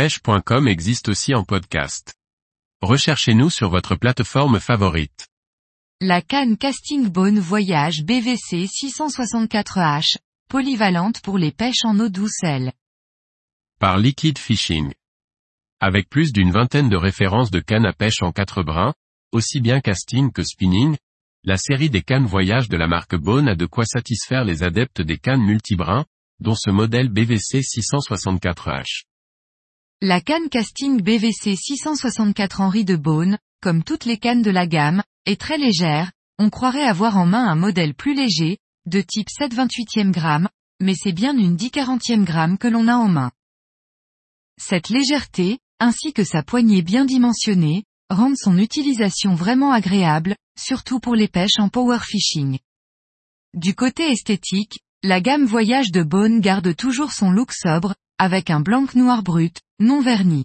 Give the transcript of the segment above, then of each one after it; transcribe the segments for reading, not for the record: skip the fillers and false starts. Pêche.com existe aussi en podcast. Recherchez-nous sur votre plateforme favorite. La canne Casting Bone Voyage BVC 664H, polyvalente pour les pêches en eau douce. Par Liquid Fishing. Avec plus d'une vingtaine de références de cannes à pêche en 4 brins, aussi bien casting que spinning, la série des cannes voyage de la marque Bone a de quoi satisfaire les adeptes des cannes multibrins, dont ce modèle BVC 664H. La canne casting BVC 664 Henry de Bone, comme toutes les cannes de la gamme, est très légère. On croirait avoir en main un modèle plus léger, de type 7/28e gramme, mais c'est bien une 10/40e gramme que l'on a en main. Cette légèreté, ainsi que sa poignée bien dimensionnée, rendent son utilisation vraiment agréable, surtout pour les pêches en power fishing. Du côté esthétique, la gamme voyage de Bone garde toujours son look sobre, avec un blanc noir brut, non verni.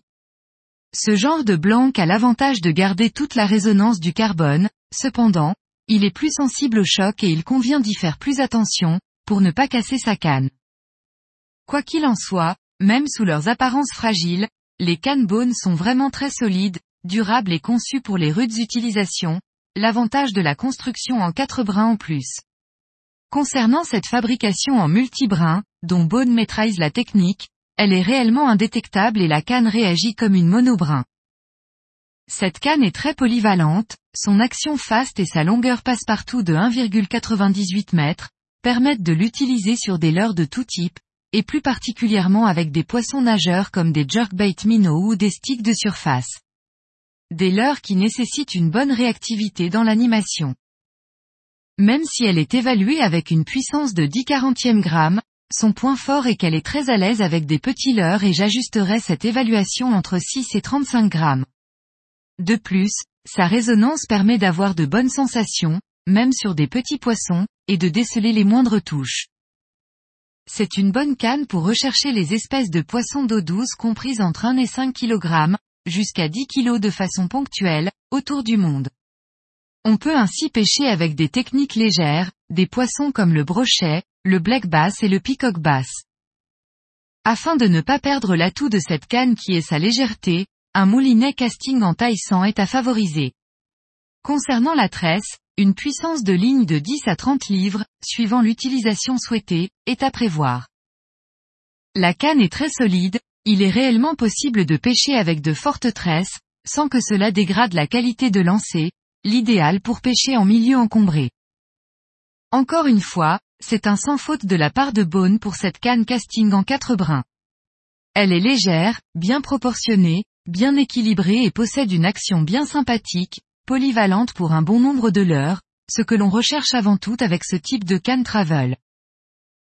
Ce genre de blanc a l'avantage de garder toute la résonance du carbone, cependant, il est plus sensible au choc et il convient d'y faire plus attention, pour ne pas casser sa canne. Quoi qu'il en soit, même sous leurs apparences fragiles, les cannes Bone sont vraiment très solides, durables et conçues pour les rudes utilisations, l'avantage de la construction en 4 brins en plus. Concernant cette fabrication en multibrins, dont Bone maîtrise la technique, elle est réellement indétectable et la canne réagit comme une monobrin. Cette canne est très polyvalente, son action faste et sa longueur passe-partout de 1,98 m, permettent de l'utiliser sur des leurres de tout type, et plus particulièrement avec des poissons nageurs comme des jerkbait minnows ou des sticks de surface. Des leurres qui nécessitent une bonne réactivité dans l'animation. Même si elle est évaluée avec une puissance de 10/40e gramme, son point fort est qu'elle est très à l'aise avec des petits leurres et j'ajusterai cette évaluation entre 6 et 35 grammes. De plus, sa résonance permet d'avoir de bonnes sensations, même sur des petits poissons, et de déceler les moindres touches. C'est une bonne canne pour rechercher les espèces de poissons d'eau douce comprises entre 1 et 5 kg, jusqu'à 10 kg de façon ponctuelle, autour du monde. On peut ainsi pêcher avec des techniques légères, des poissons comme le brochet, le black bass et le peacock bass. Afin de ne pas perdre l'atout de cette canne qui est sa légèreté, un moulinet casting en taille 100 est à favoriser. Concernant la tresse, une puissance de ligne de 10 à 30 livres, suivant l'utilisation souhaitée, est à prévoir. La canne est très solide, il est réellement possible de pêcher avec de fortes tresses, sans que cela dégrade la qualité de lancer, l'idéal pour pêcher en milieu encombré. Encore une fois, c'est un sans faute de la part de Bone pour cette canne casting en 4 brins. Elle est légère, bien proportionnée, bien équilibrée et possède une action bien sympathique, polyvalente pour un bon nombre de leurres, ce que l'on recherche avant tout avec ce type de canne travel.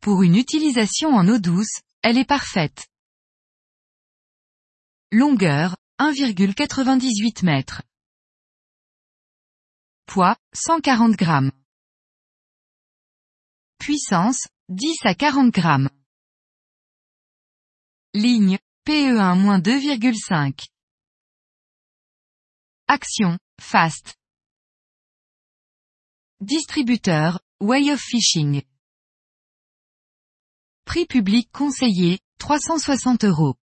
Pour une utilisation en eau douce, elle est parfaite. Longueur, 1,98 m. Poids, 140 grammes. Puissance, 10 à 40 grammes. Ligne, PE1-2,5. Action, fast. Distributeur, Way of Fishing. Prix public conseillé, 360 €.